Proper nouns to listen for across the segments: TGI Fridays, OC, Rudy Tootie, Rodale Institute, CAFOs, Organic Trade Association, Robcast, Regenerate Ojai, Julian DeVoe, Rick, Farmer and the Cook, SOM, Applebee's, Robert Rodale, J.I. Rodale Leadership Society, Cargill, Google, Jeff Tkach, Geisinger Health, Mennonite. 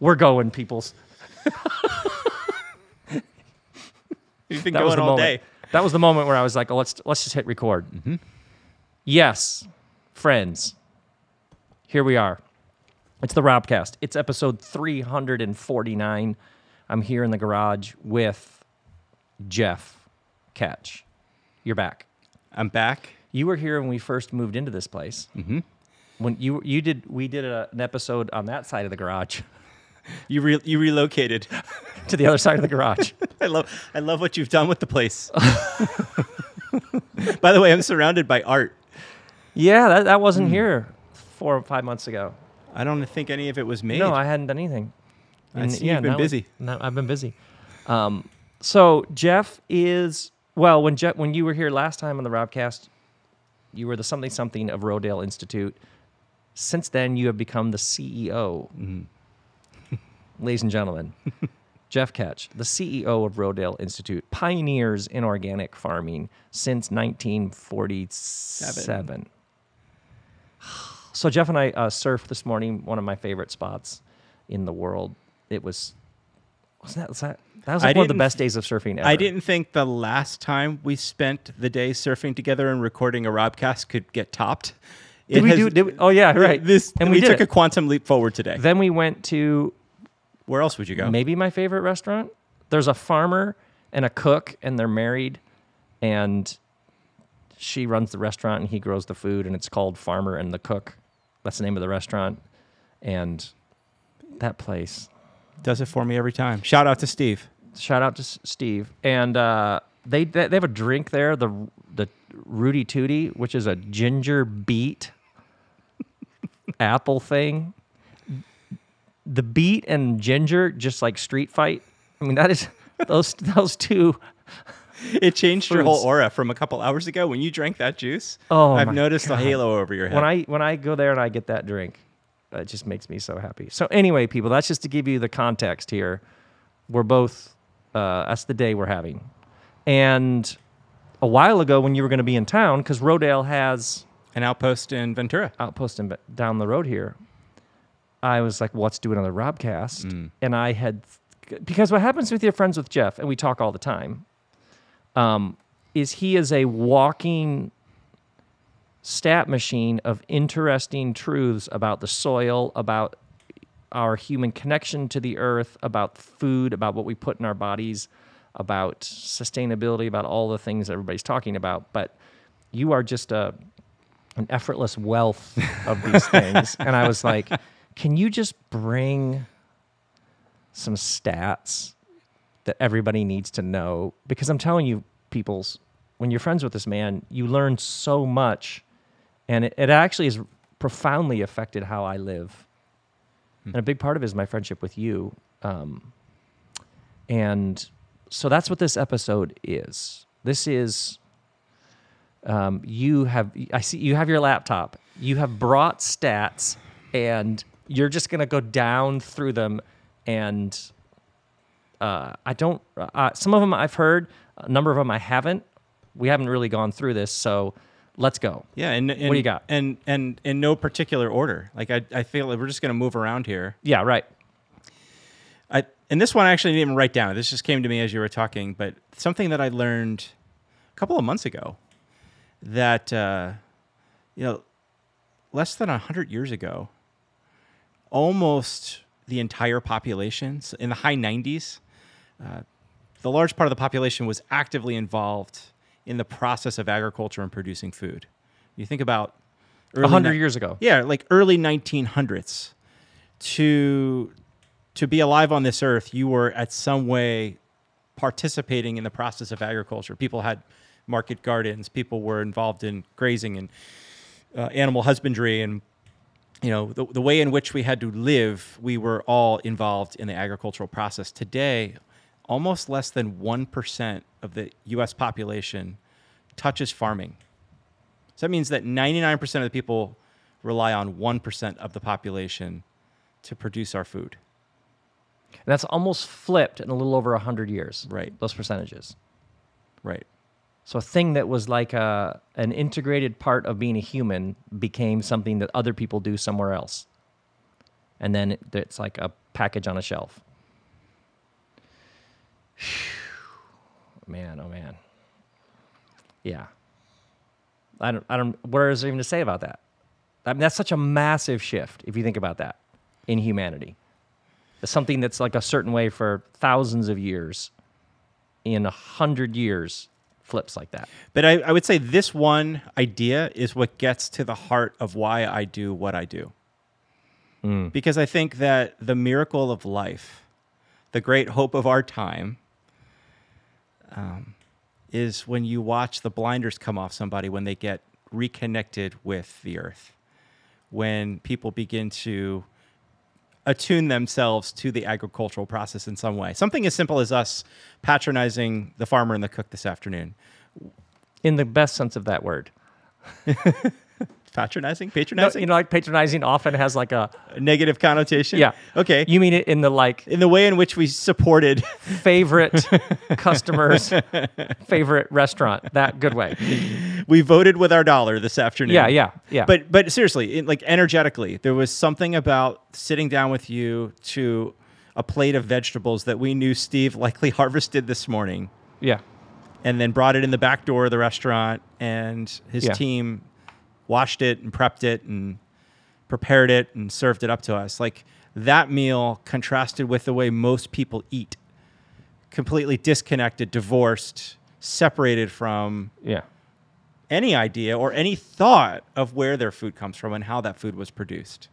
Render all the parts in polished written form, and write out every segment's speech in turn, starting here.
We're going, peoples. You've been going all day. That was the moment where I was like, oh, let's just hit record. Mm-hmm. Yes, friends, here we are. It's the Robcast. It's episode 349. I'm here in the garage with Jeff Tkach. You're back. I'm back. You were here when we first moved into this place. Mm-hmm. When we did an episode on that side of the garage. You relocated to the other side of the garage. I love what you've done with the place. By the way, I'm surrounded by art. Yeah, that wasn't here 4 or 5 months ago. I don't think any of it was made. No, I hadn't done anything. You've been busy. I've been busy. So Jeff is when you were here last time on the Robcast, you were the something of Rodale Institute. Since then, you have become the CEO. Mm-hmm. Ladies and gentlemen, Jeff Tkach, the CEO of Rodale Institute, pioneers in organic farming since 1947. So Jeff and I surfed this morning, one of my favorite spots in the world. It was like one of the best days of surfing ever. I didn't think the last time we spent the day surfing together and recording a Robcast could get topped. Oh, yeah, right. We took a quantum leap forward today. Then we went to... Where else would you go? Maybe my favorite restaurant. There's a farmer and a cook, and they're married, and she runs the restaurant, and he grows the food, and it's called Farmer and the Cook. That's the name of the restaurant, and that place does it for me every time. Shout out to Steve. And they have a drink there, the Rudy Tootie, which is a ginger beet apple thing. The beet and ginger, just like street fight. I mean, that is those two. It changed your whole aura from a couple hours ago when you drank that juice. Oh, I've noticed a halo over your head. When I go there and I get that drink, it just makes me so happy. So anyway, people, that's just to give you the context here. We're both. That's the day we're having. And a while ago, when you were going to be in town, because Rodale has an outpost in Ventura, down the road here. I was like, well, let's do another Robcast. Mm. And I had, because what happens with your friends with Jeff, and we talk all the time, is he is a walking stat machine of interesting truths about the soil, about our human connection to the earth, about food, about what we put in our bodies, about sustainability, about all the things everybody's talking about. But you are just an effortless wealth of these things. And I was like... Can you just bring some stats that everybody needs to know? Because I'm telling you, peoples, when you're friends with this man, you learn so much, and it actually has profoundly affected how I live. And a big part of it is my friendship with you. And so that's what this episode is. This is... you have your laptop. You have brought stats, and... You're just going to go down through them, and some of them I've heard, a number of them I haven't. We haven't really gone through this, so let's go. Yeah, and what do you got? And in no particular order. Like I feel like we're just going to move around here. Yeah, right. And this one I actually didn't even write down. This just came to me as you were talking, but something that I learned a couple of months ago that, less than 100 years ago, almost the entire population, so in the high 90s, the large part of the population was actively involved in the process of agriculture and producing food. You think about... 100 years ago. Yeah, like early 1900s. To be alive on this earth, you were at some way participating in the process of agriculture. People had market gardens. People were involved in grazing and animal husbandry and... the way in which we had to live, we were all involved in the agricultural process. Today, almost less than 1% of the U.S. population touches farming. So that means that 99% of the people rely on 1% of the population to produce our food. And that's almost flipped in a little over 100 years, right? Those percentages. Right. So a thing that was like an integrated part of being a human became something that other people do somewhere else. and then it's like a package on a shelf. Man, oh man. Yeah. I don't what is there even to say about that? I mean, that's such a massive shift if you think about that in humanity. It's something that's like a certain way for thousands of years, in 100 years flips like that. But I would say this one idea is what gets to the heart of why I do what I do. Mm. Because I think that the miracle of life, the great hope of our time, is when you watch the blinders come off somebody when they get reconnected with the earth, when people begin to attune themselves to the agricultural process in some way. Something as simple as us patronizing the farmer and the cook this afternoon. In the best sense of that word. Patronizing? No, you know, like patronizing often has like a negative connotation? Yeah. Okay. You mean it in the like... in the way in which we supported... favorite customers, favorite restaurant. That good way. We voted with our dollar this afternoon. Yeah. But seriously, like energetically, there was something about sitting down with you to a plate of vegetables that we knew Steve likely harvested this morning. Yeah. And then brought it in the back door of the restaurant, and his team... washed it and prepped it and prepared it and served it up to us. Like that meal contrasted with the way most people eat. Completely disconnected, divorced, separated from any idea or any thought of where their food comes from and how that food was produced.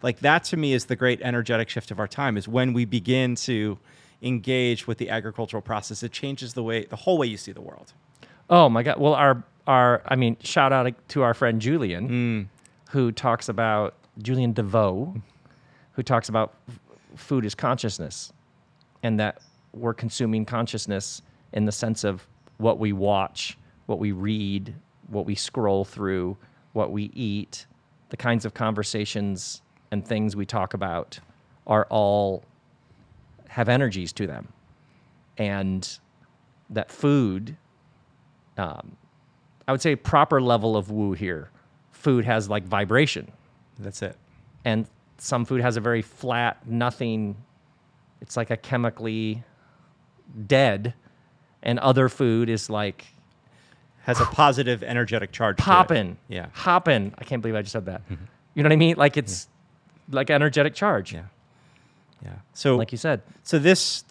Like that to me is the great energetic shift of our time, is when we begin to engage with the agricultural process. It changes the whole way you see the world. Oh my God. Well, shout out to our friend Julian, who talks about, Julian DeVoe, who talks about food is consciousness, and that we're consuming consciousness in the sense of what we watch, what we read, what we scroll through, what we eat, the kinds of conversations and things we talk about are all have energies to them. And that food, I would say proper level of woo here. Food has like vibration. That's it. And some food has a very flat, nothing. It's like a chemically dead. And other food is like... has a positive energetic charge. Poppin'. Yeah. Hoppin'. I can't believe I just said that. Mm-hmm. You know what I mean? Like it's like energetic charge. Yeah. Yeah. So like you said. So this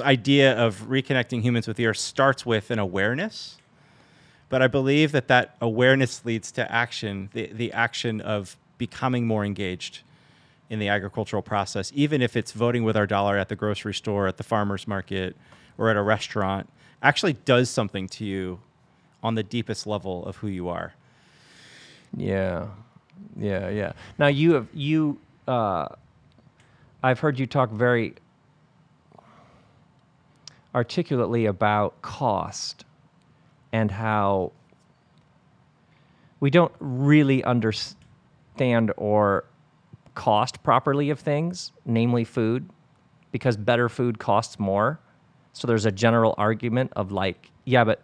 idea of reconnecting humans with the earth starts with an awareness. But I believe that awareness leads to action, the action of becoming more engaged in the agricultural process, even if it's voting with our dollar at the grocery store, at the farmer's market, or at a restaurant, actually does something to you on the deepest level of who you are. Yeah. Now, I've heard you talk very articulately about cost, and how we don't really understand or cost properly of things, namely food, because better food costs more. So there's a general argument of like, yeah, but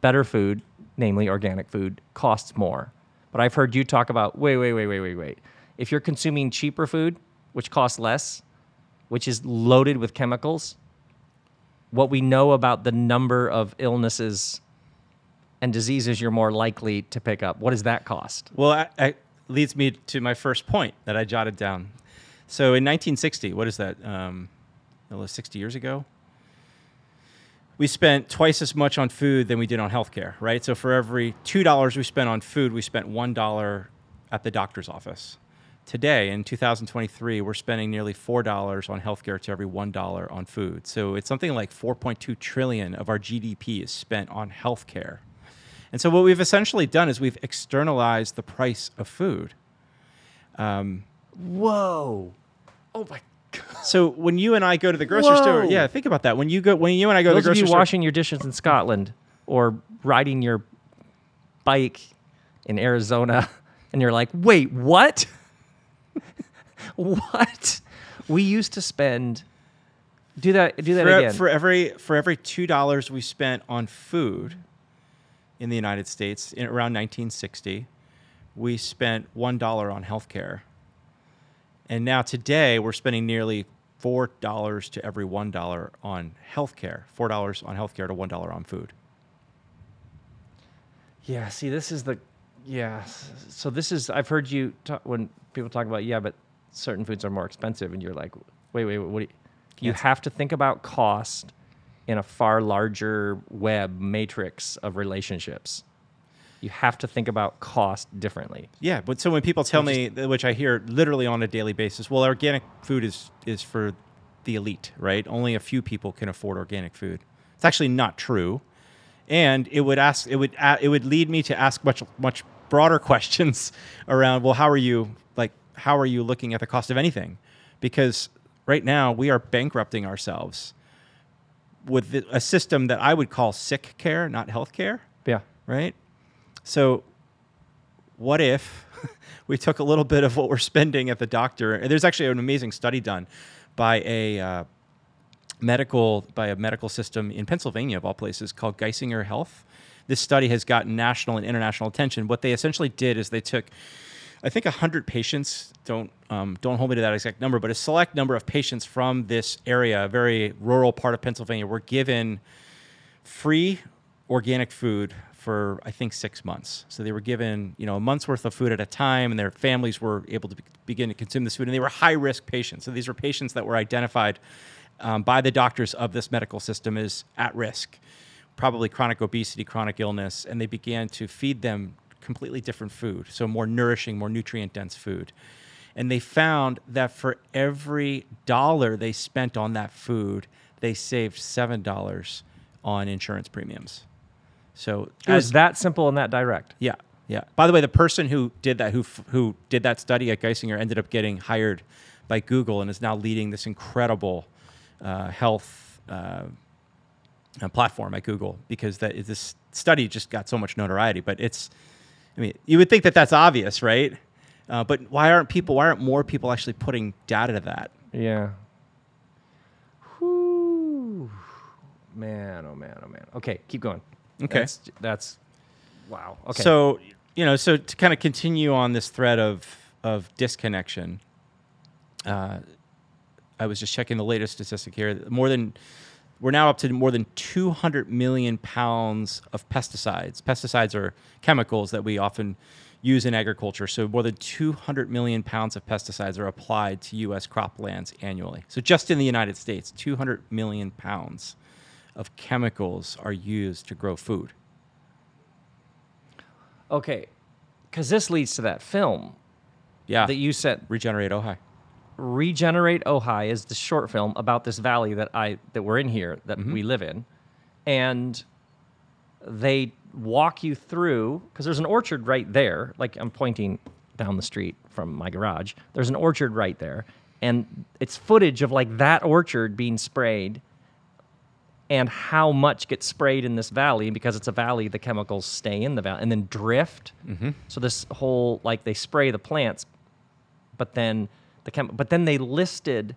better food, namely organic food, costs more. But I've heard you talk about, wait. If you're consuming cheaper food, which costs less, which is loaded with chemicals, what we know about the number of illnesses and diseases you're more likely to pick up. What does that cost? Well, it leads me to my first point that I jotted down. So in 1960, what is that? 60 years ago? We spent twice as much on food than we did on healthcare, right? So for every $2 we spent on food, we spent $1 at the doctor's office. Today, in 2023, we're spending nearly $4 on healthcare to every $1 on food. So it's something like 4.2 trillion of our GDP is spent on healthcare. And so what we've essentially done is we've externalized the price of food. Whoa. Oh, my God. So when you and I go to the grocery store, yeah, think about that. When you and I go to the grocery store... those of you washing your dishes in Scotland or riding your bike in Arizona, and you're like, wait, what? What? We used to spend... Do that again. For every $2 we spent on food... in the United States, around 1960, we spent $1 on healthcare. And now today we're spending nearly $4 to every $1 on healthcare, $4 on healthcare to $1 on food. Yeah, see, this is the, yeah. So this is, I've heard you talk, when people talk about, yeah, but certain foods are more expensive, and you're like, wait, what do you have to think about cost in a far larger web matrix of relationships. You have to think about cost differently. Yeah, but so when people tell me, which I hear literally on a daily basis, well, organic food is for the elite, right? Only a few people can afford organic food. It's actually not true. And it would lead me to ask much broader questions around, well, how are you looking at the cost of anything? Because right now we are bankrupting ourselves with a system that I would call sick care, not health care. Yeah. Right? So what if we took a little bit of what we're spending at the doctor? And there's actually an amazing study done by a medical system in Pennsylvania, of all places, called Geisinger Health. This study has gotten national and international attention. What they essentially did is they took, I think, 100 patients, don't hold me to that exact number, but a select number of patients from this area, a very rural part of Pennsylvania, were given free organic food for, I think, 6 months. So they were given, a month's worth of food at a time, and their families were able to begin to consume this food, and they were high-risk patients. So these were patients that were identified by the doctors of this medical system as at risk, probably chronic obesity, chronic illness, and they began to feed them completely different food, so more nourishing, more nutrient-dense food. And they found that for every dollar they spent on that food, they saved $7 on insurance premiums. So it was that simple and that direct. Yeah, yeah. By the way, the person who did that, who did that study at Geisinger, ended up getting hired by Google and is now leading this incredible health platform at Google, because this study just got so much notoriety. But you would think that that's obvious, right? But why aren't more people actually putting data to that? Yeah. Whew. Man, oh man, oh man. Okay, keep going. Okay. That's wow. Okay. So, so to kind of continue on this thread of disconnection, I was just checking the latest statistic here. We're now up to more than 200 million pounds of pesticides. Pesticides are chemicals that we often use in agriculture. So more than 200 million pounds of pesticides are applied to U.S. croplands annually. So just in the United States, 200 million pounds of chemicals are used to grow food. Okay, because this leads to that film that you said. Regenerate Ojai. Regenerate Ojai is the short film about this valley that we're in here, that we live in. And they walk you through, because there's an orchard right there. Like, I'm pointing down the street from my garage. There's an orchard right there. And it's footage of like that orchard being sprayed and how much gets sprayed in this valley. Because it's a valley, the chemicals stay in the valley and then drift. Mm-hmm. So this whole, like, they spray the plants, but then... But then they listed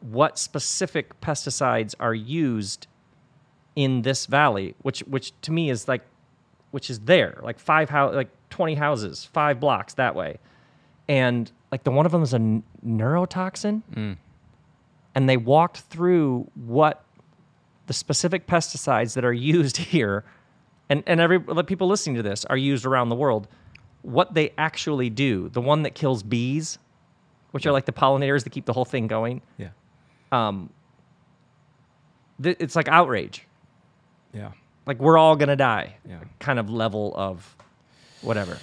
what specific pesticides are used in this valley, which to me is like, which is there, like 20 houses, 5 blocks that way, and like the one of them is a neurotoxin, and they walked through what the specific pesticides that are used here, and the people listening to this are used around the world, what they actually do. The one that kills bees, which are like the pollinators that keep the whole thing going. Yeah. It's like outrage. Yeah. Like, we're all going to die. Yeah. Kind of level of whatever.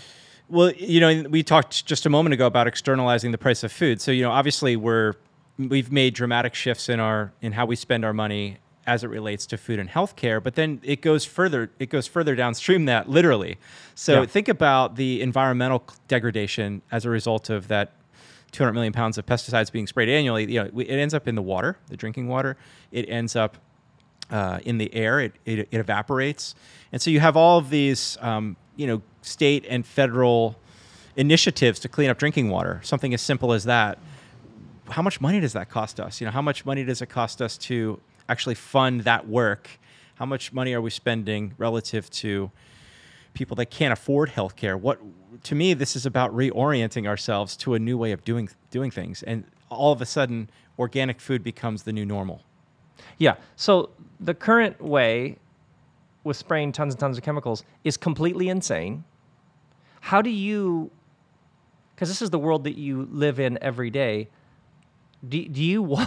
Well, we talked just a moment ago about externalizing the price of food. So, obviously we've made dramatic shifts in how we spend our money as it relates to food and healthcare, but then it goes further. It goes further downstream that literally. So think about the environmental degradation as a result of that 200 million pounds of pesticides being sprayed annually. It ends up in the water, the drinking water. It ends up in the air. It evaporates. And so you have all of these, state and federal initiatives to clean up drinking water, something as simple as that. How much money does that cost us? How much money does it cost us to actually fund that work? How much money are we spending relative to people that can't afford healthcare? What to me, this is about reorienting ourselves to a new way of doing things. And all of a sudden, organic food becomes the new normal. Yeah. So the current way with spraying tons and tons of chemicals is completely insane. How do you, because this is the world that you live in every day, do you,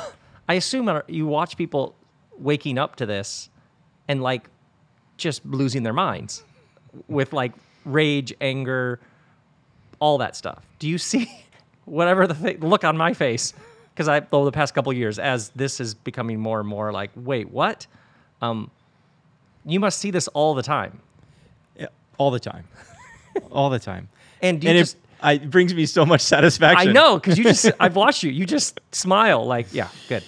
I assume you watch people waking up to this and like just losing their minds with like rage, anger, all that stuff. Do you see whatever look on my face? Because I, over the past couple of years, as this is becoming more and more like, wait, what? You must see this all the time. Yeah, all the time. All the time. And, it brings me so much satisfaction. I know, because I've watched you. You just smile like, yeah, good.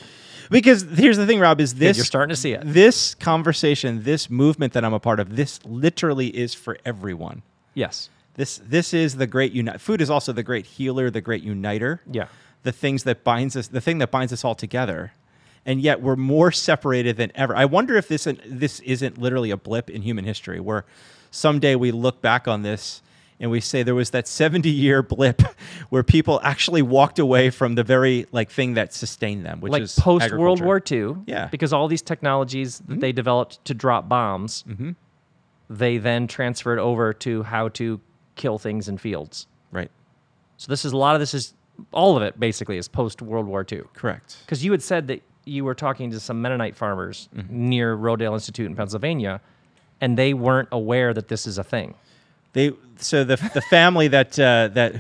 Because here's the thing, Rob, is this... Good, you're starting to see it. This conversation, this movement that I'm a part of, this literally is for everyone. Yes. This is the great... Food is also the great healer, the great uniter. Yeah. The thing that binds us all together. And yet we're more separated than ever. I wonder if this isn't literally a blip in human history where someday we look back on this and we say there was that 70-year blip where people actually walked away from the very thing that sustained them, which is agriculture. Like post-World War II, yeah. Because all these technologies that they developed to drop bombs, they then transferred over to how to kill things in fields. Right. So all of it basically is post-World War II. Correct. Because you had said that you were talking to some Mennonite farmers near Rodale Institute in Pennsylvania, and they weren't aware that this is a thing. So the family that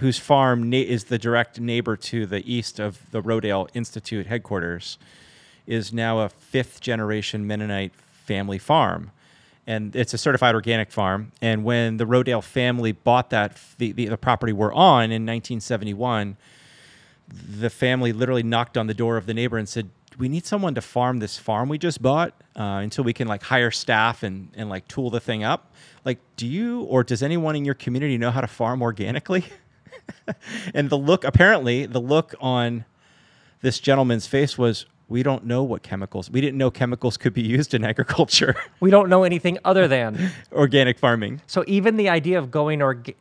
whose farm is the direct neighbor to the east of the Rodale Institute headquarters is now a fifth-generation Mennonite family farm, and it's a certified organic farm. And when the Rodale family bought that the property we're on in 1971, the family literally knocked on the door of the neighbor and said, "We need someone to farm this farm we just bought until we can hire staff and tool the thing up. Do you or does anyone in your community know how to farm organically?" And the look on this gentleman's face was, we didn't know chemicals could be used in agriculture. We don't know anything other than organic farming. So even the idea of going organic,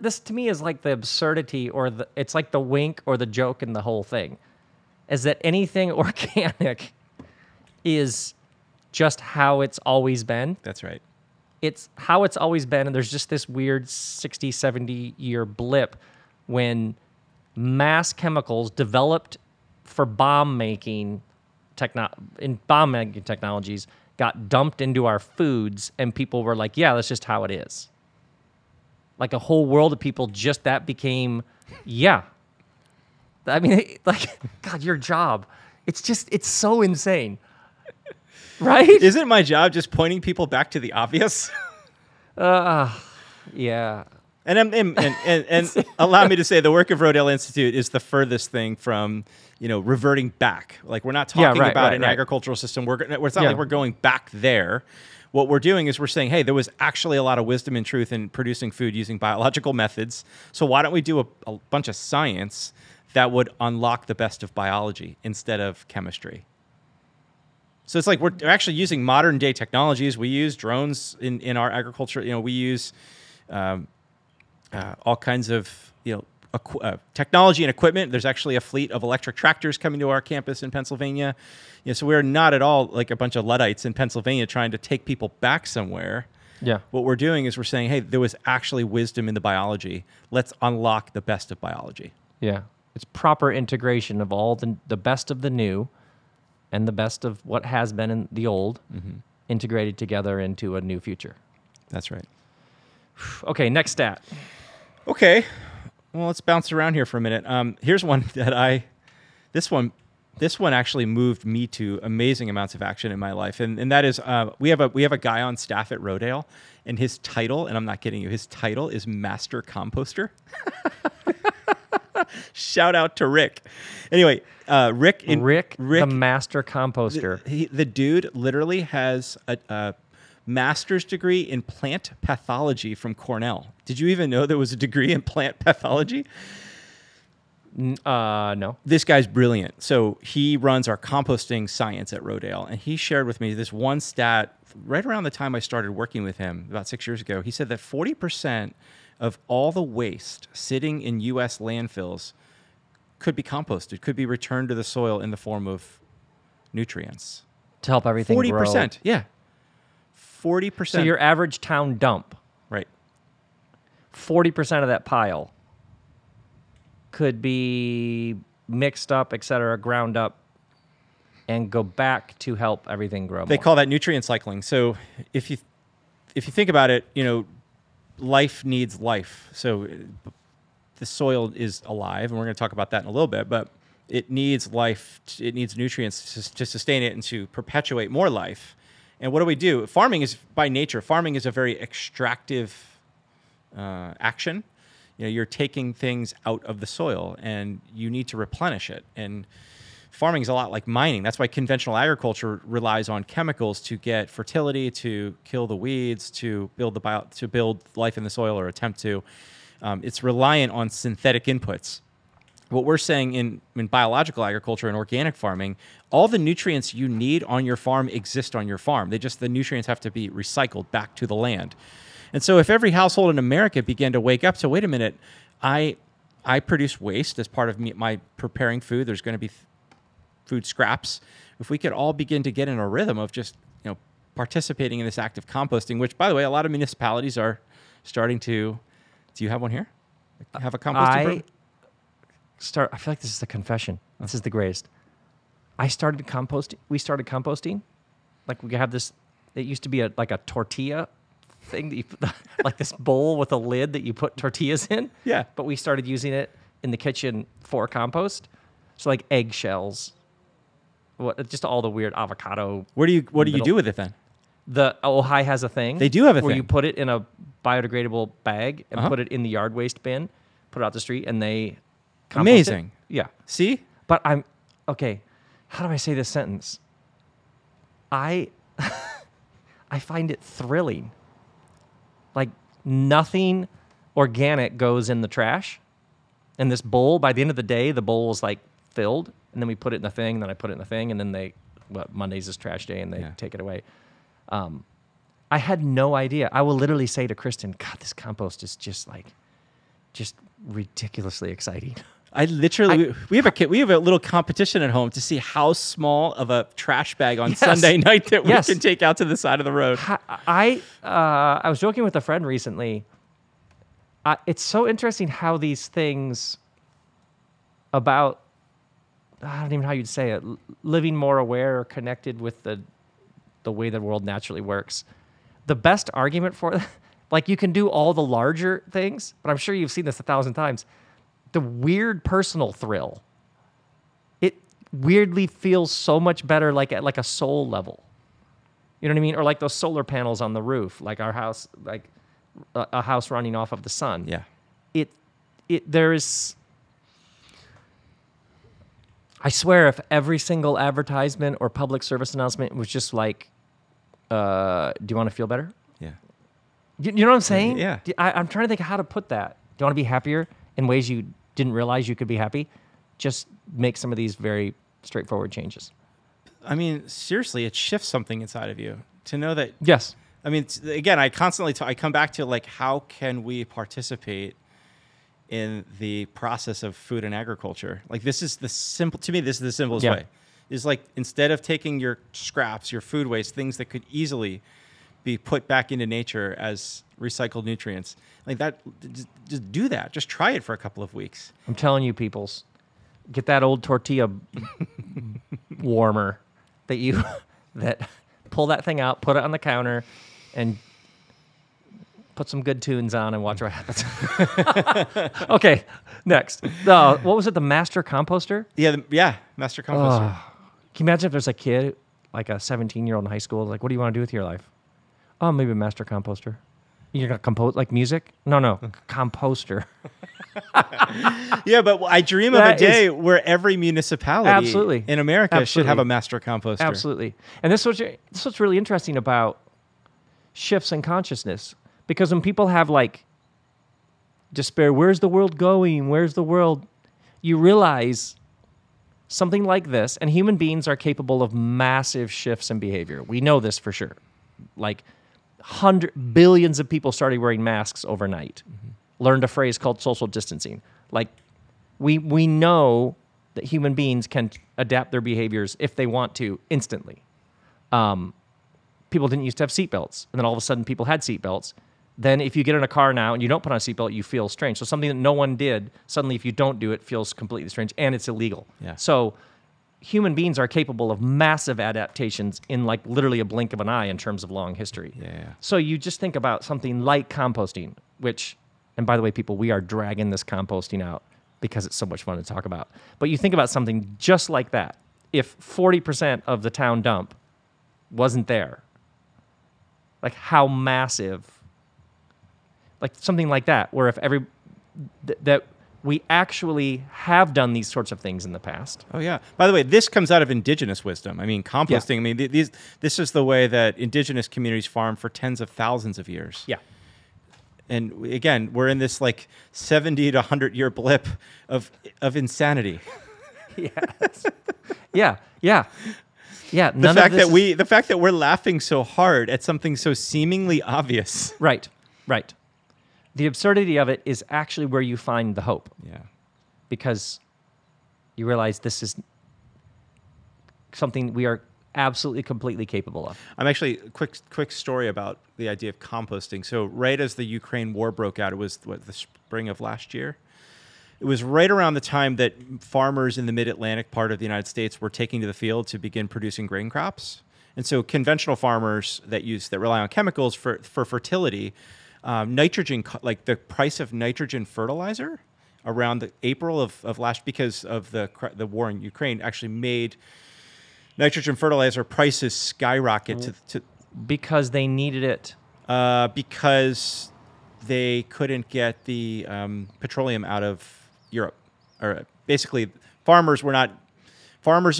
this to me is like the absurdity or it's like the wink or the joke in the whole thing. Is that anything organic is just how it's always been. That's right. It's how it's always been, and there's just this weird 60, 70-year blip when mass chemicals developed for bomb-making technologies got dumped into our foods, and people were like, yeah, that's just how it is. Like a whole world of people just that became, yeah. I mean, God, your job. It's so insane. Right? Isn't my job just pointing people back to the obvious? Yeah. And allow me to say the work of Rodale Institute is the furthest thing from, reverting back. We're not talking about an agricultural system. It's not like we're going back there. What we're doing is we're saying, hey, there was actually a lot of wisdom and truth in producing food using biological methods. So why don't we do a bunch of science that would unlock the best of biology instead of chemistry? So it's like we're actually using modern-day technologies. We use drones in our agriculture. We use all kinds of technology and equipment. There's actually a fleet of electric tractors coming to our campus in Pennsylvania. So we're not at all like a bunch of Luddites in Pennsylvania trying to take people back somewhere. Yeah. What we're doing is we're saying, hey, there was actually wisdom in the biology. Let's unlock the best of biology. Yeah. It's proper integration of all the best of the new and the best of what has been in the old integrated together into a new future. That's right. Okay, next stat. Okay. Well, let's bounce around here for a minute. Here's one that this one actually moved me to amazing amounts of action in my life. And that is we have a guy on staff at Rodale, and his title, and I'm not kidding you, his title is Master Composter. Shout out to Rick. Anyway, Rick, the master composter. The dude literally has a master's degree in plant pathology from Cornell. Did you even know there was a degree in plant pathology? No. This guy's brilliant. So he runs our composting science at Rodale, and he shared with me this one stat right around the time I started working with him about 6 years ago. He said that 40% of all the waste sitting in U.S. landfills could be composted, could be returned to the soil in the form of nutrients. To help everything 40%, grow. 40%, yeah. 40%. So your average town dump. Right. 40% of that pile could be mixed up, et cetera, ground up, and go back to help everything grow more. They call that nutrient cycling. So if you think about it, you know, life needs life. So the soil is alive, and we're going to talk about that in a little bit, but it needs life. It needs nutrients to sustain it and to perpetuate more life. And what do we do? Farming is, by nature, farming is a very extractive action. You know, you're taking things out of the soil, and you need to replenish it. And farming is a lot like mining. That's why conventional agriculture relies on chemicals to get fertility, to kill the weeds, to build the to build life in the soil, or attempt to. It's reliant on synthetic inputs. What we're saying in biological agriculture and organic farming, all the nutrients you need on your farm exist on your farm. The nutrients have to be recycled back to the land. And so if every household in America began to wake up to, wait a minute, I produce waste as part of my preparing food. There's going to be food scraps. If we could all begin to get in a rhythm of just, you know, participating in this act of composting, which, by the way, a lot of municipalities are starting to... Do you have one here? Have a composting program? I feel like this is a confession. This is the greatest. We started composting. Like, we have this... It used to be like a tortilla thing that you put, like this bowl with a lid that you put tortillas in. Yeah. But we started using it in the kitchen for compost. So like eggshells, just all the weird avocado. What do you do with it then? The Ojai has a thing. They do have a thing where you put it in a biodegradable bag and put it in the yard waste bin, put it out the street, and they compost Amazing. It. Yeah. See? But okay, how do I say this sentence? I find it thrilling. Like, nothing organic goes in the trash. And this bowl, by the end of the day, the bowl is like filled. And then we put it in the thing, and then I put it in the thing. And then Monday's is trash day, and they take it away. I had no idea. I will literally say to Kristen, God, this compost is just ridiculously exciting. We have a little competition at home to see how small of a trash bag on Sunday night that we can take out to the side of the road. I was joking with a friend recently. It's so interesting how these things about, I don't even know how you'd say it, living more aware or connected with the way the world naturally works. The best argument for, like, you can do all the larger things, but I'm sure you've seen this 1,000 times. The weird personal thrill. It weirdly feels so much better, like at like a soul level. You know what I mean? Or like those solar panels on the roof, like our house, like a house running off of the sun. Yeah. I swear, if every single advertisement or public service announcement was just like, do you want to feel better? Yeah. You know what I'm saying? Yeah. I'm trying to think how to put that. Do you want to be happier? In ways you didn't realize you could be happy, just make some of these very straightforward changes. I mean, seriously, it shifts something inside of you to know that. Yes. I mean, again, I come back to, like, how can we participate in the process of food and agriculture? Like, this is the simplest way. Is like, instead of taking your scraps, your food waste, things that could easily be put back into nature as recycled nutrients. Like that, just do that. Just try it for a couple of weeks. I'm telling you, peoples, get that old tortilla warmer that pull that thing out, put it on the counter, and put some good tunes on and watch what happens. Okay, next. What was it? The master composter? Yeah, master composter. Can you imagine if there's a kid, like a 17-year-old in high school, like, what do you want to do with your life? Oh, maybe a master composter. You're going to compose, like music? No, composter. Yeah, but I dream of a day where every municipality in America should have a master composter. Absolutely. And this is what's really interesting about shifts in consciousness. Because when people have, like, despair, where's the world going? Where's the world? You realize something like this, and human beings are capable of massive shifts in behavior. We know this for sure. Like, billions of people started wearing masks overnight. Mm-hmm. learned a phrase called social distancing. Like, we know that human beings can adapt their behaviors if they want to instantly. People didn't used to have seatbelts, and then all of a sudden people had seatbelts. Then if you get in a car now and you don't put on a seatbelt, you feel strange. So something that no one did, suddenly if you don't do it, feels completely strange, and it's illegal. Yeah. So human beings are capable of massive adaptations in like literally a blink of an eye in terms of long history. Yeah. So you just think about something like composting, which, and by the way, people, we are dragging this composting out because it's so much fun to talk about. But you think about something just like that. If 40% of the town dump wasn't there, like how massive, like something like that, where if every, that we actually have done these sorts of things in the past. Oh, yeah. By the way, this comes out of indigenous wisdom. I mean, composting, yeah. I mean, this is the way that indigenous communities farm for tens of thousands of years. Yeah. And again, we're in this like 70 to 100 year blip of insanity. Yes. Yeah. Yeah. Yeah. The fact that we're laughing so hard at something so seemingly obvious. Right. Right. The absurdity of it is actually where you find the hope. Yeah. Because you realize this is something we are absolutely completely capable of. I'm actually quick story about the idea of composting. So right as the Ukraine war broke out, it was the spring of last year. It was right around the time that farmers in the mid-Atlantic part of the United States were taking to the field to begin producing grain crops. And so conventional farmers that rely on chemicals for fertility, nitrogen, like the price of nitrogen fertilizer around the April of last, because of the war in Ukraine, actually made nitrogen fertilizer prices skyrocket to because they needed it. Because they couldn't get the petroleum out of Europe, or basically farmers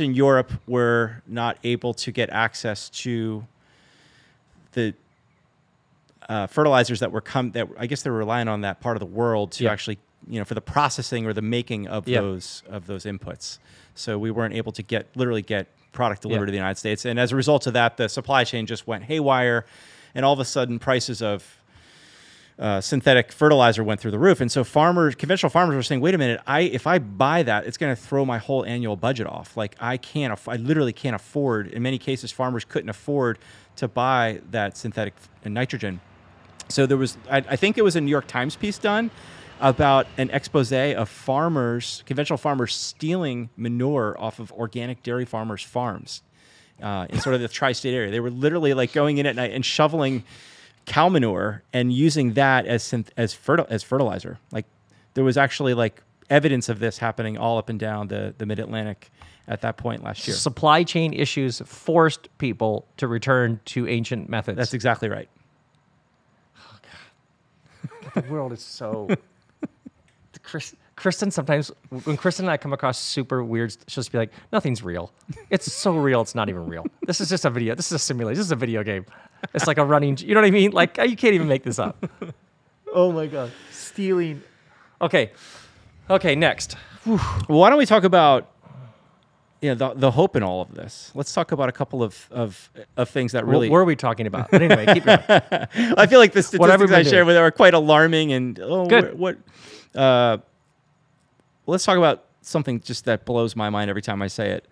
in Europe were not able to get access to the fertilizers that I guess they were relying on that part of the world to actually, you know, for the processing or the making of those inputs. So we weren't able to get product delivered to the United States. And as a result of that, the supply chain just went haywire, and all of a sudden prices of synthetic fertilizer went through the roof. And so conventional farmers were saying, wait a minute, if I buy that, it's going to throw my whole annual budget off. Like I literally can't afford, in many cases, farmers couldn't afford to buy that synthetic nitrogen. So there was, I think it was a New York Times piece done about an expose of conventional farmers stealing manure off of organic dairy farmers' farms in sort of the tri-state area. They were literally like going in at night and shoveling cow manure and using that as fertilizer. Like there was actually like evidence of this happening all up and down the mid-Atlantic at that point last year. Supply chain issues forced people to return to ancient methods. That's exactly right. Oh, God. The world is so... Kristen sometimes, when Kristen and I come across super weird, she'll just be like, nothing's real. It's so real, it's not even real. This is just a video. This is a simulation. This is a video game. It's like a running, you know what I mean? Like, you can't even make this up. Oh my God. Stealing. Okay, next. Well, why don't we talk about, you know, the hope in all of this? Let's talk about a couple of things that really... What were we talking about? But anyway, keep going. I feel like the statistics I shared with her are quite alarming and... Oh, good. Let's talk about something just that blows my mind every time I say it.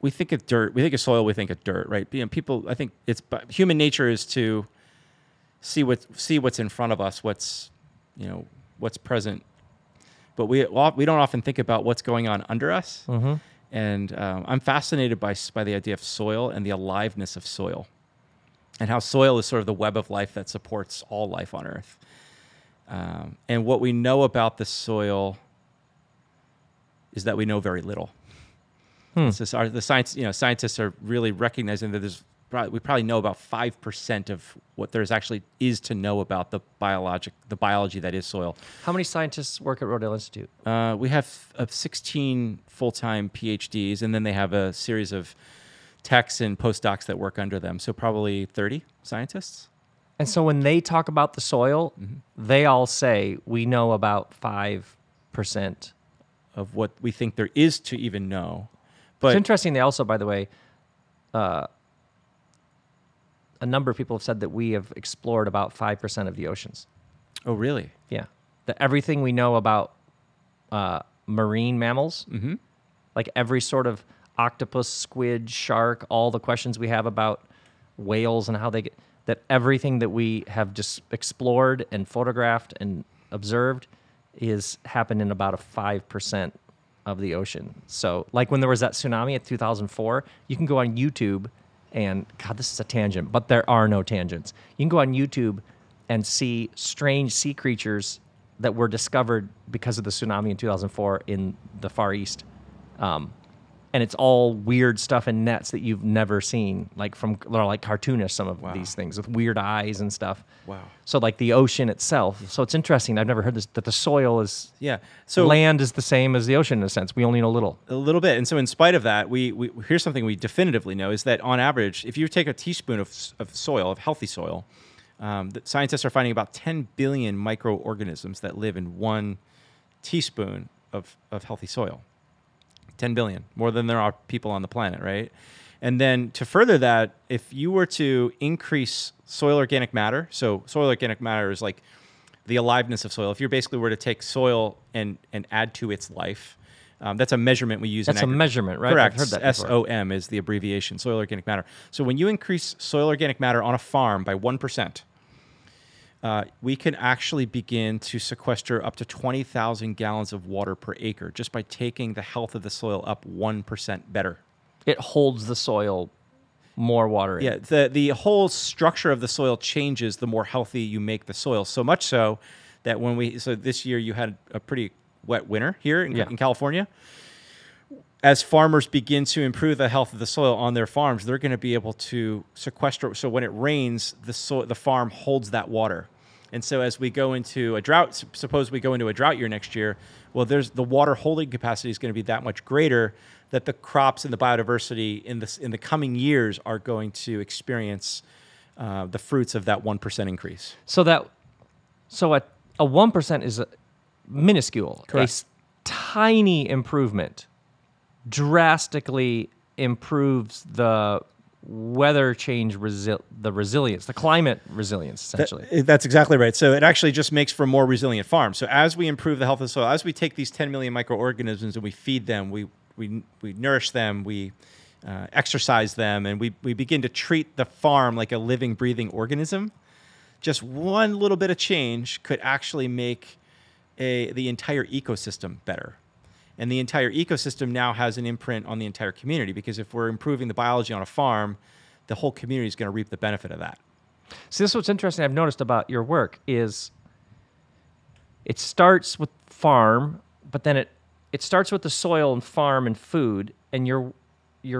We think of dirt, we think of soil, we think of dirt, right? You know, I think it's human nature is to see what's in front of us, what's present, but we don't often think about what's going on under us. Mm-hmm. And I'm fascinated by the idea of soil and the aliveness of soil, and how soil is sort of the web of life that supports all life on Earth. And what we know about the soil is that we know very little. So scientists are really recognizing that we probably know about 5% of what there actually is to know about the biology that is soil. How many scientists work at Rodale Institute? We have 16 full-time PhDs, and then they have a series of techs and postdocs that work under them. So probably 30 scientists. And so when they talk about the soil, they all say, we know about 5% of what we think there is to even know. But it's interesting, they also, by the way, a number of people have said that we have explored about 5% of the oceans. Oh, really? Yeah. Everything we know about marine mammals, mm-hmm. like every sort of octopus, squid, shark, all the questions we have about whales and how they get, that everything that we have just explored and photographed and observed is happened in about a 5% of the ocean. So like when there was that tsunami in 2004, you can go on YouTube and, God, this is a tangent, but there are no tangents. You can go on YouTube and see strange sea creatures that were discovered because of the tsunami in 2004 in the Far East. And it's all weird stuff in nets that you've never seen, like from like cartoonists, some of wow. these things with weird eyes and stuff. Wow. So like the ocean itself. So it's interesting. I've never heard this, that the soil is, yeah. So land is the same as the ocean in a sense. We only know a little bit. And so in spite of that, we here's something we definitively know is that on average, if you take a teaspoon of soil, of healthy soil, scientists are finding about 10 billion microorganisms that live in 1 teaspoon of healthy soil. 10 billion, more than there are people on the planet, right? And then to further that, if you were to increase soil organic matter, so soil organic matter is like the aliveness of soil. If you basically were to take soil and add to its life, that's a measurement we use. That's a measurement, right? Correct. I've heard that before. SOM is the abbreviation, soil organic matter. So when you increase soil organic matter on a farm by 1%, we can actually begin to sequester up to 20,000 gallons of water per acre just by taking the health of the soil up 1% better. It holds the soil more water in. Yeah, the whole structure of the soil changes the more healthy you make the soil. So much so that so this year you had a pretty wet winter here in California. As farmers begin to improve the health of the soil on their farms, they're going to be able to sequester. So when it rains, the farm holds that water. And so as we go into a drought, suppose we go into a drought year next year, well, there's the water holding capacity is going to be that much greater that the crops and the biodiversity in the coming years are going to experience the fruits of that 1% increase. So a 1% is minuscule. Correct. A tiny improvement drastically improves the weather change, the climate resilience, essentially. That's exactly right. So it actually just makes for more resilient farms. So as we improve the health of the soil, as we take these 10 million microorganisms and we feed them, we nourish them, we exercise them, and we begin to treat the farm like a living, breathing organism, just one little bit of change could actually make the entire ecosystem better. And the entire ecosystem now has an imprint on the entire community, because if we're improving the biology on a farm, the whole community is going to reap the benefit of that. So this is what's interesting I've noticed about your work is it starts with farm, but then it starts with the soil and farm and food, and your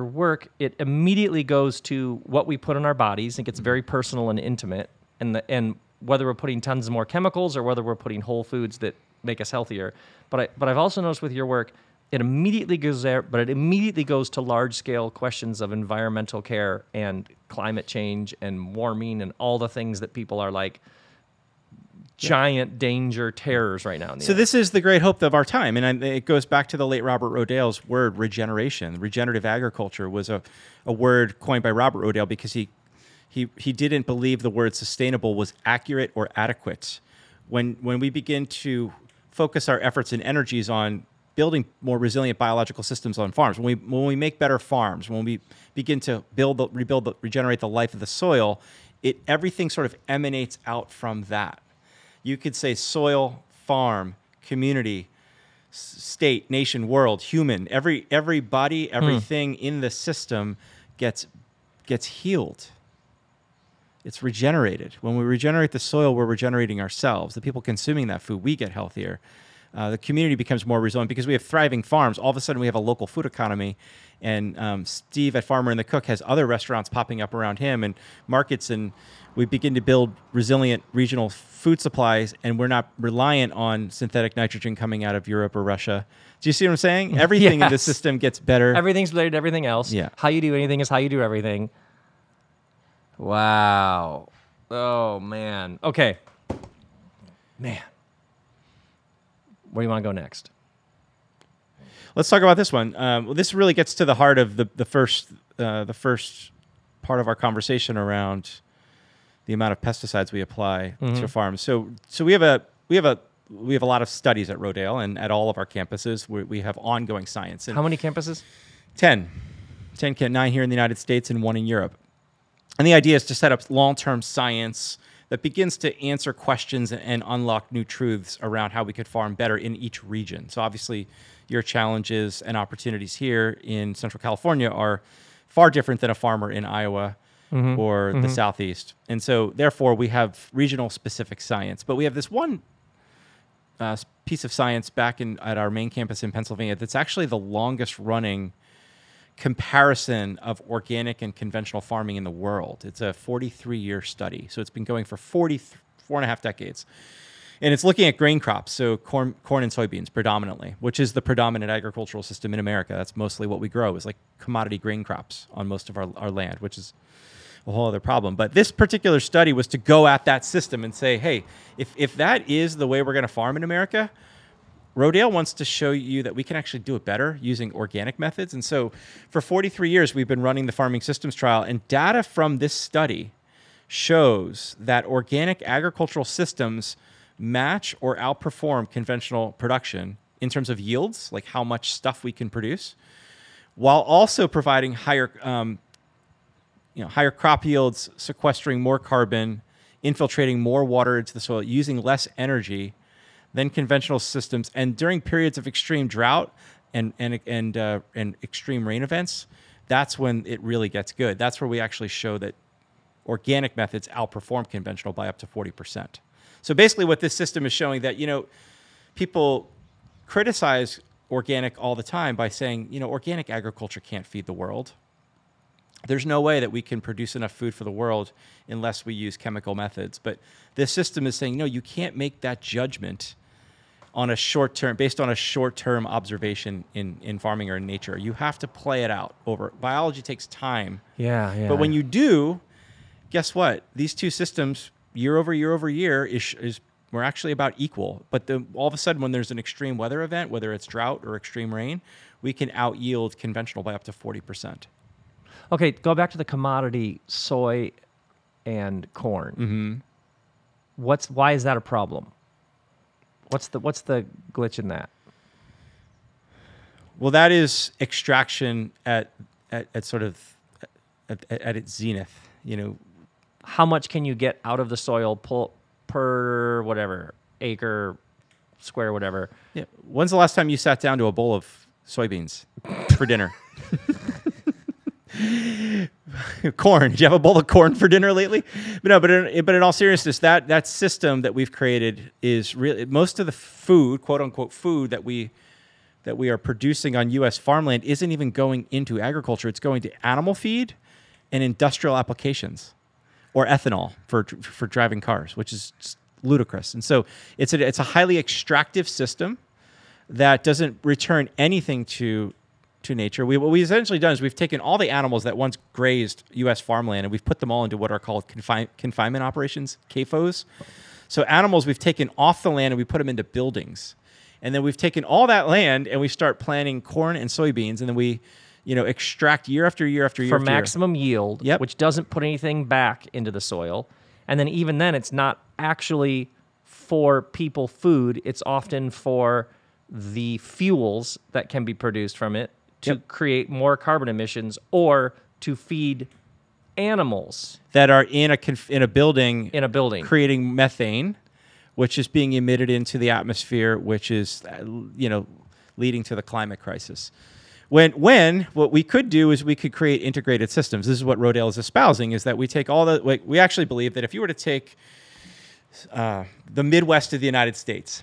work, it immediately goes to what we put in our bodies and gets very personal and intimate, and whether we're putting tons more chemicals or whether we're putting whole foods that make us healthier. But I've also noticed with your work, it immediately goes there, but it immediately goes to large-scale questions of environmental care and climate change and warming and all the things that people are like giant danger terrors right now. This is the great hope of our time, and it goes back to the late Robert Rodale's word, regeneration. Regenerative agriculture was a word coined by Robert Rodale because he didn't believe the word sustainable was accurate or adequate. When we begin to focus our efforts and energies on building more resilient biological systems on farms, when we make better farms, when we begin to regenerate the life of the soil, everything sort of emanates out from that. You could say soil, farm, community, state, nation, world, human. Everybody, everything in the system gets healed. It's regenerated. When we regenerate the soil, we're regenerating ourselves. The people consuming that food, we get healthier. The community becomes more resilient because we have thriving farms. All of a sudden, we have a local food economy. And Steve at Farmer and the Cook has other restaurants popping up around him and markets. And we begin to build resilient regional food supplies. And we're not reliant on synthetic nitrogen coming out of Europe or Russia. Do you see what I'm saying? Everything in the system gets better. Everything's related to everything else. Yeah. How you do anything is how you do everything. Wow. Oh, man. Okay. Man. Where do you want to go next? Let's talk about this one. Well, this really gets to the heart of the first part of our conversation around the amount of pesticides we apply to farms. So we have a lot of studies at Rodale and at all of our campuses. We have ongoing science. And how many campuses? 10, 9 here in the United States and 1 in Europe. And the idea is to set up long-term science that begins to answer questions and unlock new truths around how we could farm better in each region. So obviously your challenges and opportunities here in Central California are far different than a farmer in Iowa or the Southeast. And so therefore we have regional specific science, but we have this one piece of science back at our main campus in Pennsylvania that's actually the longest running comparison of organic and conventional farming in the world. It's a 43-year study. So it's been going for 4 and a half decades. And it's looking at grain crops, so corn and soybeans predominantly, which is the predominant agricultural system in America. That's mostly what we grow, is like commodity grain crops on most of our land, which is a whole other problem. But this particular study was to go at that system and say, hey, if that is the way we're going to farm in America, Rodale wants to show you that we can actually do it better using organic methods. And so for 43 years, we've been running the Farming Systems Trial, and data from this study shows that organic agricultural systems match or outperform conventional production in terms of yields, like how much stuff we can produce, while also providing higher crop yields, sequestering more carbon, infiltrating more water into the soil, using less energy than conventional systems. And during periods of extreme drought and extreme rain events, that's when it really gets good. That's where we actually show that organic methods outperform conventional by up to 40%. So basically what this system is showing that, people criticize organic all the time by saying, organic agriculture can't feed the world. There's no way that we can produce enough food for the world unless we use chemical methods. But this system is saying, no, you can't make that judgment based on a short-term observation in farming or in nature. You have to play it out over. Biology takes time. Yeah. But when you do, guess what? These two systems, year over year, we're actually about equal. But all of a sudden, when there's an extreme weather event, whether it's drought or extreme rain, we can out-yield conventional by up to 40%. Okay, go back to the commodity soy and corn. Why is that a problem? What's the glitch in that? Well, that is extraction at its zenith. How much can you get out of the soil per whatever acre, square, whatever? Yeah. When's the last time you sat down to a bowl of soybeans for dinner? Corn. Did you have a bowl of corn for dinner lately? But in all seriousness, that system that we've created is really most of the food, quote unquote food, that we are producing on U.S. farmland isn't even going into agriculture. It's going to animal feed and industrial applications, or ethanol for driving cars, which is just ludicrous. And so it's a highly extractive system that doesn't return anything to nature. What we've essentially done is we've taken all the animals that once grazed U.S. farmland and we've put them all into what are called confinement operations, CAFOs. So animals we've taken off the land and we put them into buildings. And then we've taken all that land and we start planting corn and soybeans, and then we extract year after year after year. For maximum yield, which doesn't put anything back into the soil. And then even then, it's not actually for people food. It's often for the fuels that can be produced from it, to create more carbon emissions or to feed animals that are in a building creating methane, which is being emitted into the atmosphere, which is leading to the climate crisis. When what we could do is we could create integrated systems. This is what Rodale is espousing, is that we take all the we actually believe that if you were to take the Midwest of the United States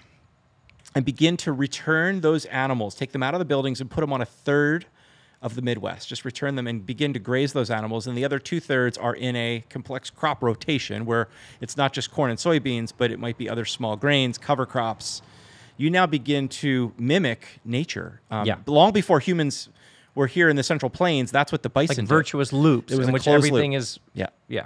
and begin to return those animals, take them out of the buildings and put them on 1/3 of the Midwest. Just return them and begin to graze those animals. And the other 2/3 are in a complex crop rotation where it's not just corn and soybeans, but it might be other small grains, cover crops. You now begin to mimic nature. Long before humans were here in the Central Plains, that's what the bison did. Like virtuous loops in which everything is... Yeah.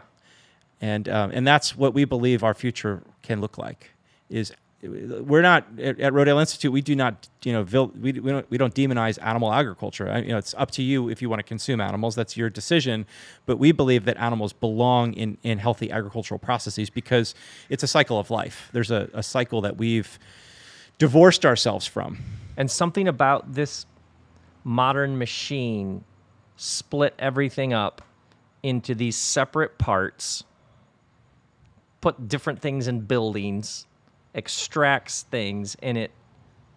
And that's what we believe our future can look like, is we're not at Rodale Institute. We do not, we don't demonize animal agriculture. It's up to you if you want to consume animals. That's your decision. But we believe that animals belong in healthy agricultural processes because it's a cycle of life. There's a cycle that we've divorced ourselves from. And something about this modern machine split everything up into these separate parts, put different things in buildings, extracts things, and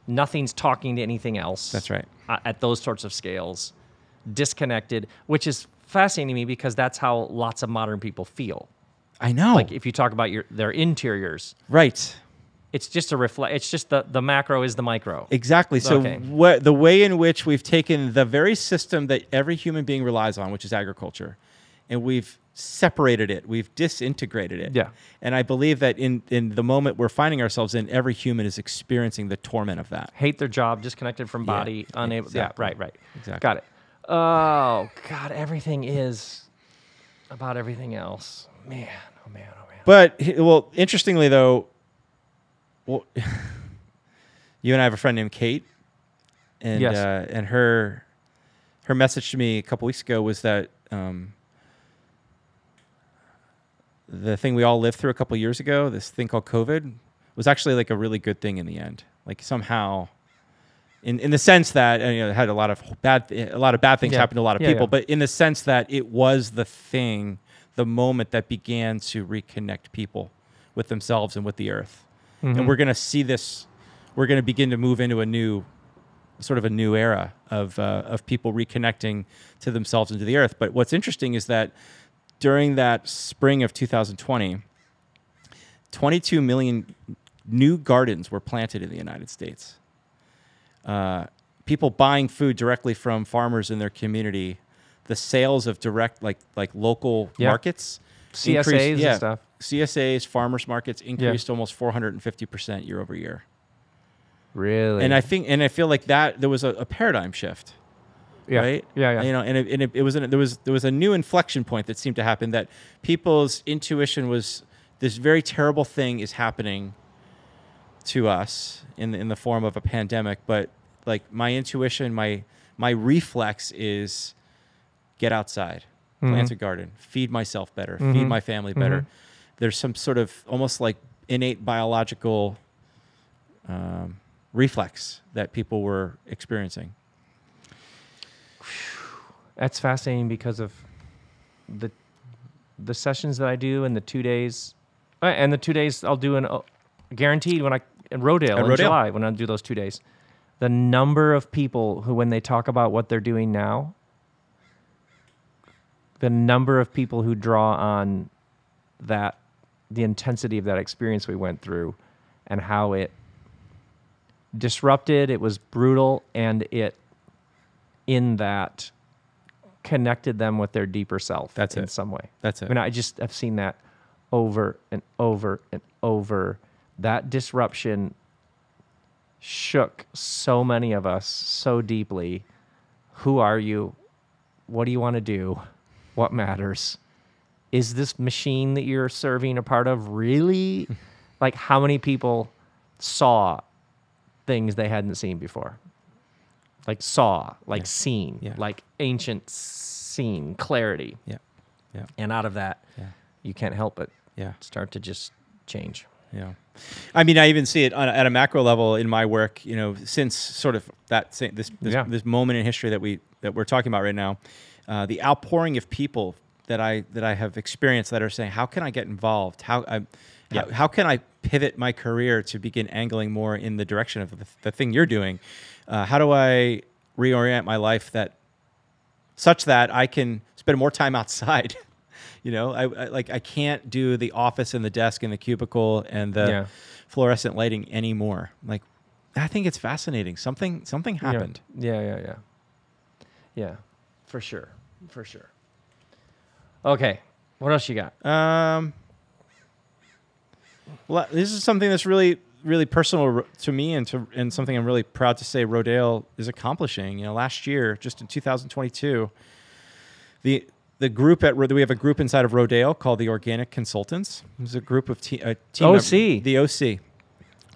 nothing's talking to anything else. That's right. At those sorts of scales, disconnected, which is fascinating to me because that's how lots of modern people feel. I know. Like if you talk about their interiors. Right. It's just a reflect. It's just the macro is the micro. Exactly. So okay. The way in which we've taken the very system that every human being relies on, which is agriculture, and we've separated it, we've disintegrated it. Yeah. And I believe that in the moment we're finding ourselves in, every human is experiencing the torment of that. Hate their job, disconnected from body, unable. Exactly. Yeah. Right. Exactly. Got it. Oh God, everything is about everything else. Man. Oh man. Oh man. But interestingly though. Well, you and I have a friend named Kate, and yes. And her message to me a couple weeks ago was that the thing we all lived through a couple years ago, this thing called COVID, was actually like a really good thing in the end. Like somehow, in the sense that it had a lot of bad things happen to a lot of people, but in the sense that it was the thing, the moment that began to reconnect people with themselves and with the earth. Mm-hmm. And we're going to see this. We're going to begin to move into a new era of people reconnecting to themselves and to the earth. But what's interesting is that during that spring of 2020, 22 million new gardens were planted in the United States. People buying food directly from farmers in their community, the sales of direct like local markets, CSAs increased, and stuff. CSAs, farmers markets increased almost 450% year over year. Really? And I feel like that there was a paradigm shift. Yeah. Right? Yeah, yeah. It was there was a new inflection point that seemed to happen, that people's intuition was this very terrible thing is happening to us in the form of a pandemic, but like my intuition, my reflex is get outside, plant a garden, feed myself better, feed my family better. There's some sort of almost like innate biological reflex that people were experiencing. That's fascinating because of the sessions that I do and the two days I'll do guaranteed when at Rodale in July, when I do those 2 days, the number of people who, when they talk about what they're doing now, the number of people who draw on that, the intensity of that experience we went through and how it disrupted, it was brutal, and it in that connected them with their deeper self some way. That's it. I mean, I've seen that over and over and over. That disruption shook so many of us so deeply. Who are you? What do you want to do? What matters? Is this machine that you're serving a part of really? Like, how many people saw things they hadn't seen before? Like seen, like ancient scene, clarity. Yeah, yeah. And out of that, you can't help but start to just change. Yeah. I mean, I even see it at a macro level in my work, since sort of that this moment in history that we're talking about right now, the outpouring of people that I have experienced that are saying, how can I get involved? How can I pivot my career to begin angling more in the direction of the thing you're doing? How do I reorient my life such that I can spend more time outside? I can't do the office and the desk and the cubicle and the fluorescent lighting anymore. Like, I think it's fascinating. Something happened. Yeah, for sure. For sure. Okay, what else you got? Well, this is something that's really, really personal to me, and something I'm really proud to say Rodale is accomplishing. Last year, just in 2022, the group we have a group inside of Rodale called the Organic Consultants. It was a group of a team. OC. The OC.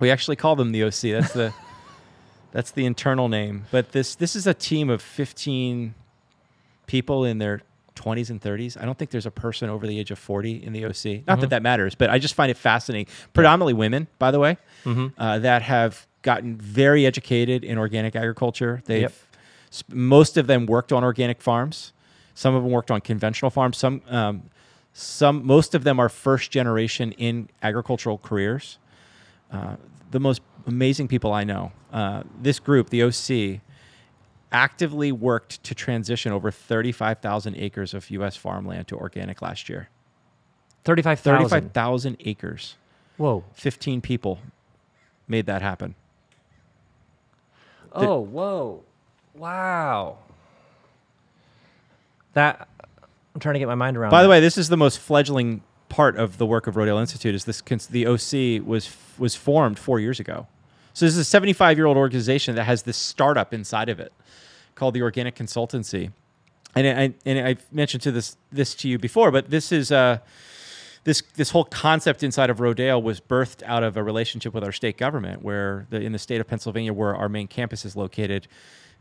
We actually call them the OC. That's the that's the internal name. But this is a team of 15 people in their 20s and 30s. I don't think there's a person over the age of 40 in the OC. Not that matters, but I just find it fascinating. Predominantly women, by the way, that have gotten very educated in organic agriculture. They've most of them worked on organic farms. Some of them worked on conventional farms. Most of them are first generation in agricultural careers. The most amazing people I know. This group, the OC, actively worked to transition over 35,000 acres of U.S. farmland to organic last year. 35,000? 35,000 acres. Whoa. 15 people made that happen. Oh, whoa. Wow. That, I'm trying to get my mind around. By the way, this is the most fledgling part of the work of Rodale Institute. Is this the OC was formed 4 years ago. So this is a 75-year-old organization that has this startup inside of it called the Organic Consultancy. And I've mentioned to this to you before, but this is this whole concept inside of Rodale was birthed out of a relationship with our state government, where in the state of Pennsylvania, where our main campus is located,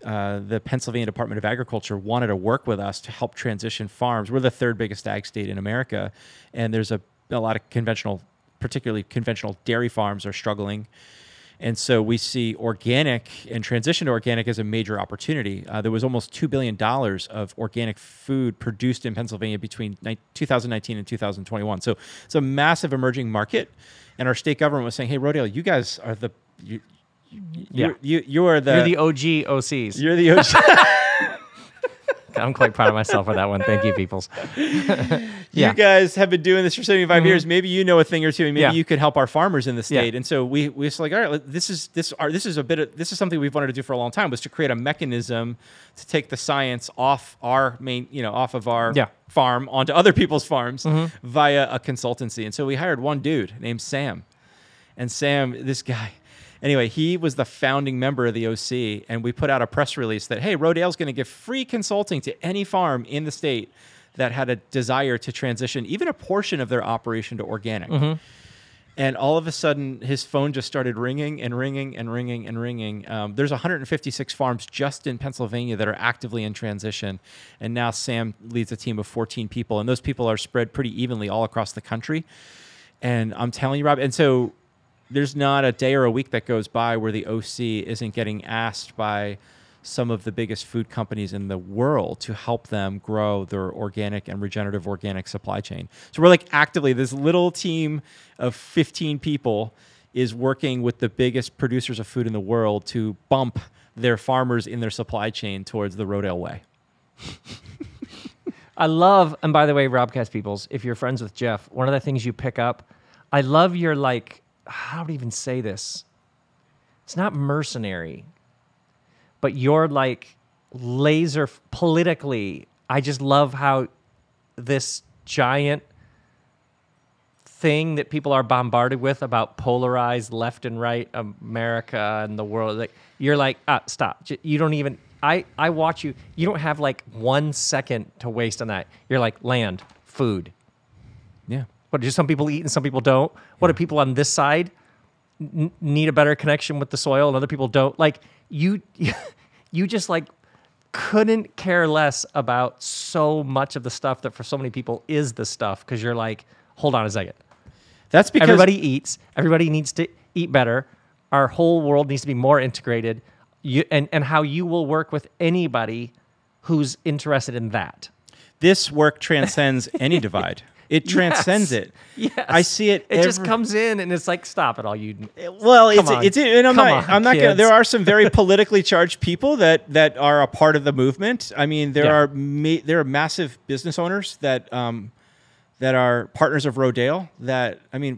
the Pennsylvania Department of Agriculture wanted to work with us to help transition farms. We're the third biggest ag state in America, and there's a lot of conventional, particularly conventional dairy farms are struggling. And so we see organic and transition to organic as a major opportunity. There was almost $2 billion of organic food produced in Pennsylvania between 2019 and 2021. So it's a massive emerging market, and our state government was saying, hey, Rodale, you guys are the... You're the OG OCs. You're the OG. I'm quite proud of myself for that one. Thank you, peoples. You guys have been doing this for 75 years. Maybe you know a thing or two, and maybe you could help our farmers in the state. And so we just like, all right, this is something we've wanted to do for a long time, was to create a mechanism to take the science off our off of our farm onto other people's farms via a consultancy. And so we hired one dude named Sam, and Sam, this guy. Anyway, he was the founding member of the OC, and we put out a press release that, hey, Rodale's going to give free consulting to any farm in the state that had a desire to transition even a portion of their operation to organic. And all of a sudden, his phone just started ringing and ringing and ringing and ringing. There's 156 farms just in Pennsylvania that are actively in transition, and now Sam leads a team of 14 people, and those people are spread pretty evenly all across the country. And I'm telling you, Rob, and so... there's not a day or a week that goes by where the OC isn't getting asked by some of the biggest food companies in the world to help them grow their organic and regenerative organic supply chain. So we're like actively, this little team of 15 people is working with the biggest producers of food in the world to bump their farmers in their supply chain towards the Rodale way. I love, and by the way, Robcast peoples, if you're friends with Jeff, one of the things you pick up, I love your like, how do you even say this? It's not mercenary, but you're like laser politically. I just love how this giant thing that people are bombarded with about polarized left and right America and the world. Like you're like, stop. You don't even, I watch you. You don't have like 1 second to waste on that. You're like land, food. Yeah. What do some people eat and some people don't? What do people on this side need a better connection with the soil and other people don't? Like you just like couldn't care less about so much of the stuff that for so many people is the stuff because you're like, hold on a second. That's because everybody eats. Everybody needs to eat better. Our whole world needs to be more integrated. And how you will work with anybody who's interested in that. This work transcends any divide. It transcends it. Yes. I see it. It just comes in and it's like, stop it all. There are some very politically charged people that are a part of the movement. I mean, there are massive business owners that are partners of Rodale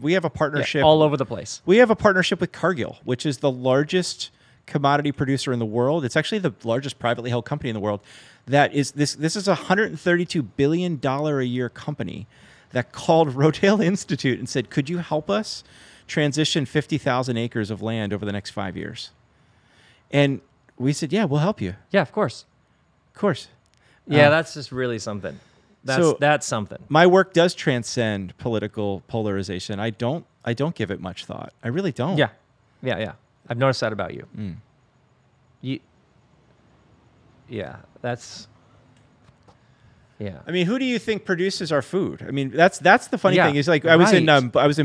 we have a partnership all over the place. We have a partnership with Cargill, which is the largest commodity producer in the world. It's actually the largest privately held company in the world. That is this is a $132 billion a year company that called Rodale Institute and said, could you help us transition 50,000 acres of land over the next 5 years? And we said, yeah, we'll help you. Yeah, of course. Of course. Yeah, that's just really something. That's something. My work does transcend political polarization. I don't give it much thought. I really don't. Yeah. Yeah, yeah. I've noticed that about you. Mm. Yeah, that's... Yeah. I mean, who do you think produces our food? I mean, that's the funny thing. Is like I was in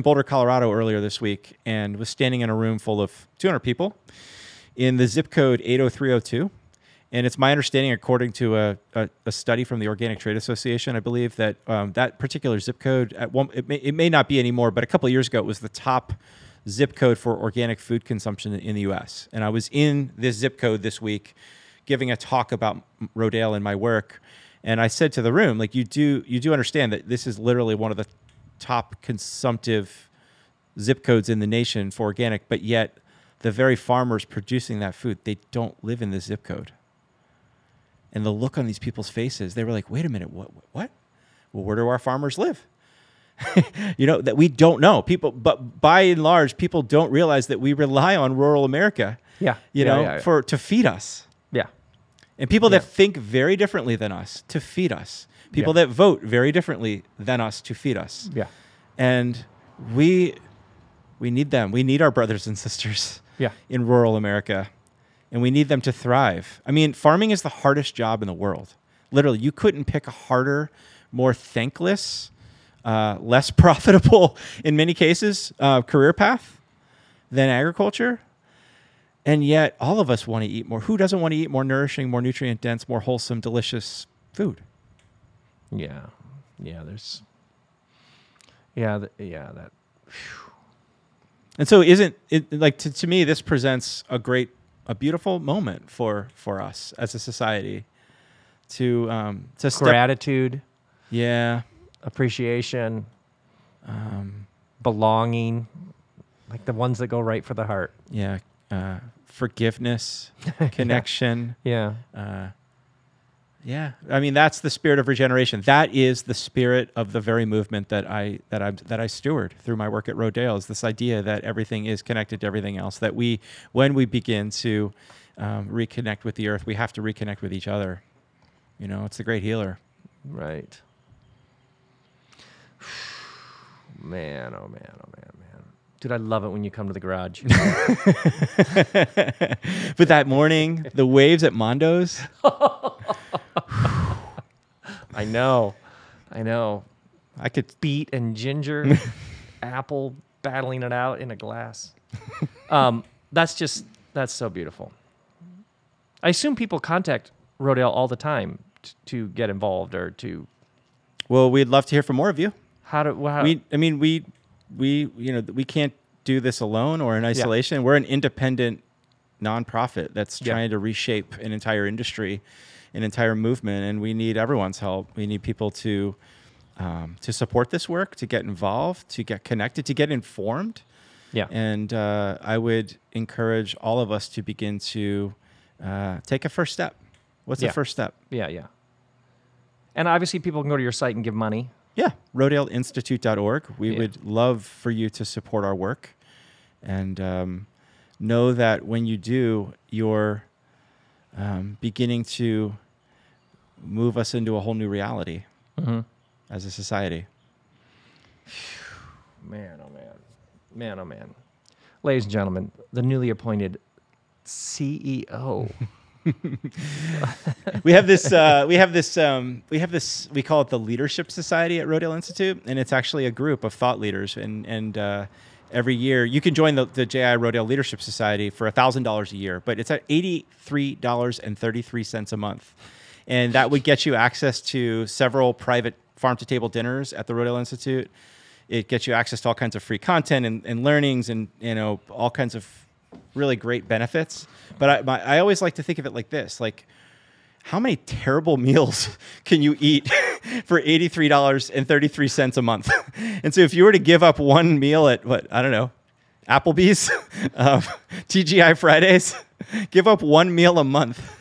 Boulder, Colorado earlier this week, and was standing in a room full of 200 people, in the zip code 80302, and it's my understanding, according to a study from the Organic Trade Association, I believe that that particular zip code at one it may not be anymore, but a couple of years ago it was the top zip code for organic food consumption in the U.S. And I was in this zip code this week, giving a talk about Rodale and my work. And I said to the room, like, you do understand that this is literally one of the top consumptive zip codes in the nation for organic, but yet the very farmers producing that food, they don't live in this zip code. And the look on these people's faces, they were like, wait a minute, what? Well, where do our farmers live? You know, that we don't know. People, but by and large, people don't realize that we rely on rural America, to feed us. Yeah. And people that think very differently than us to feed us. People that vote very differently than us to feed us. Yeah. And we need them. We need our brothers and sisters in rural America. And we need them to thrive. I mean, farming is the hardest job in the world. Literally, you couldn't pick a harder, more thankless, less profitable, in many cases, career path than agriculture. And yet, all of us want to eat more. Who doesn't want to eat more nourishing, more nutrient-dense, more wholesome, delicious food? Yeah, yeah. There's, that. Whew. And so, isn't it like to me? This presents a beautiful moment for us as a society to gratitude, appreciation, belonging, like the ones that go right for the heart. Yeah. Forgiveness, connection. I mean, that's the spirit of regeneration. That is the spirit of the very movement that I steward through my work at Rodale. Is this idea that everything is connected to everything else? That when we begin to reconnect with the earth, we have to reconnect with each other. You know, it's the great healer. Right. Man. Dude, I love it when you come to the garage. But that morning, the waves at Mondo's. I know. I could beet and ginger, apple battling it out in a glass. That's so beautiful. I assume people contact Rodale all the time to get involved or to. Well, we'd love to hear from more of you. We can't do this alone or in isolation. Yeah. We're an independent nonprofit that's trying to reshape an entire industry, an entire movement, and we need everyone's help. We need people to support this work, to get involved, to get connected, to get informed. Yeah. And I would encourage all of us to begin to take a first step. What's the first step? Yeah. And obviously, people can go to your site and give money. Yeah, rodaleinstitute.org. We would love for you to support our work, and know that when you do, you're beginning to move us into a whole new reality as a society. Man, oh man. Ladies and gentlemen, the newly appointed CEO. We have this. We call it the Leadership Society at Rodale Institute, and it's actually a group of thought leaders. And every year, you can join the J.I. Rodale Leadership Society for $1,000 a year, but it's at $83.33 a month, and that would get you access to several private farm-to-table dinners at the Rodale Institute. It gets you access to all kinds of free content and learnings, and all kinds of really great benefits. But I always like to think of it like this, like, how many terrible meals can you eat for $83.33 a month? And so if you were to give up one meal at Applebee's, TGI Fridays, give up one meal a month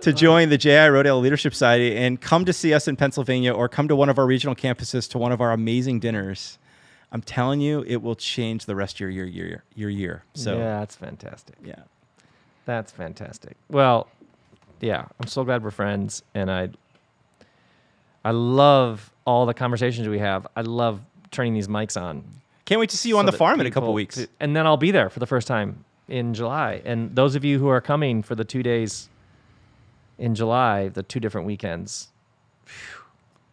to join the J.I. Rodale Leadership Society and come to see us in Pennsylvania or come to one of our regional campuses to one of our amazing dinners, I'm telling you, it will change the rest of your year. So yeah, that's fantastic. Yeah, that's fantastic. Well, yeah, I'm so glad we're friends, and I love all the conversations we have. I love turning these mics on. Can't wait to see you on the farm in a couple weeks, and then I'll be there for the first time in July. And those of you who are coming for the 2 days in July, the two different weekends, phew,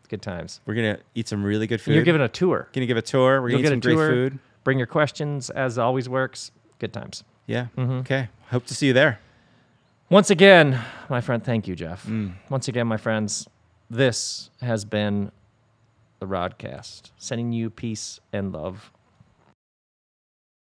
good times. We're going to eat some really good food. And you're giving a tour. Going to give a tour. We're going to eat some great food. Bring your questions, as always works. Good times. Yeah. Mm-hmm. Okay. Hope to see you there. Once again, my friend, thank you, Jeff. Once again, my friends, this has been the Rodcast, sending you peace and love.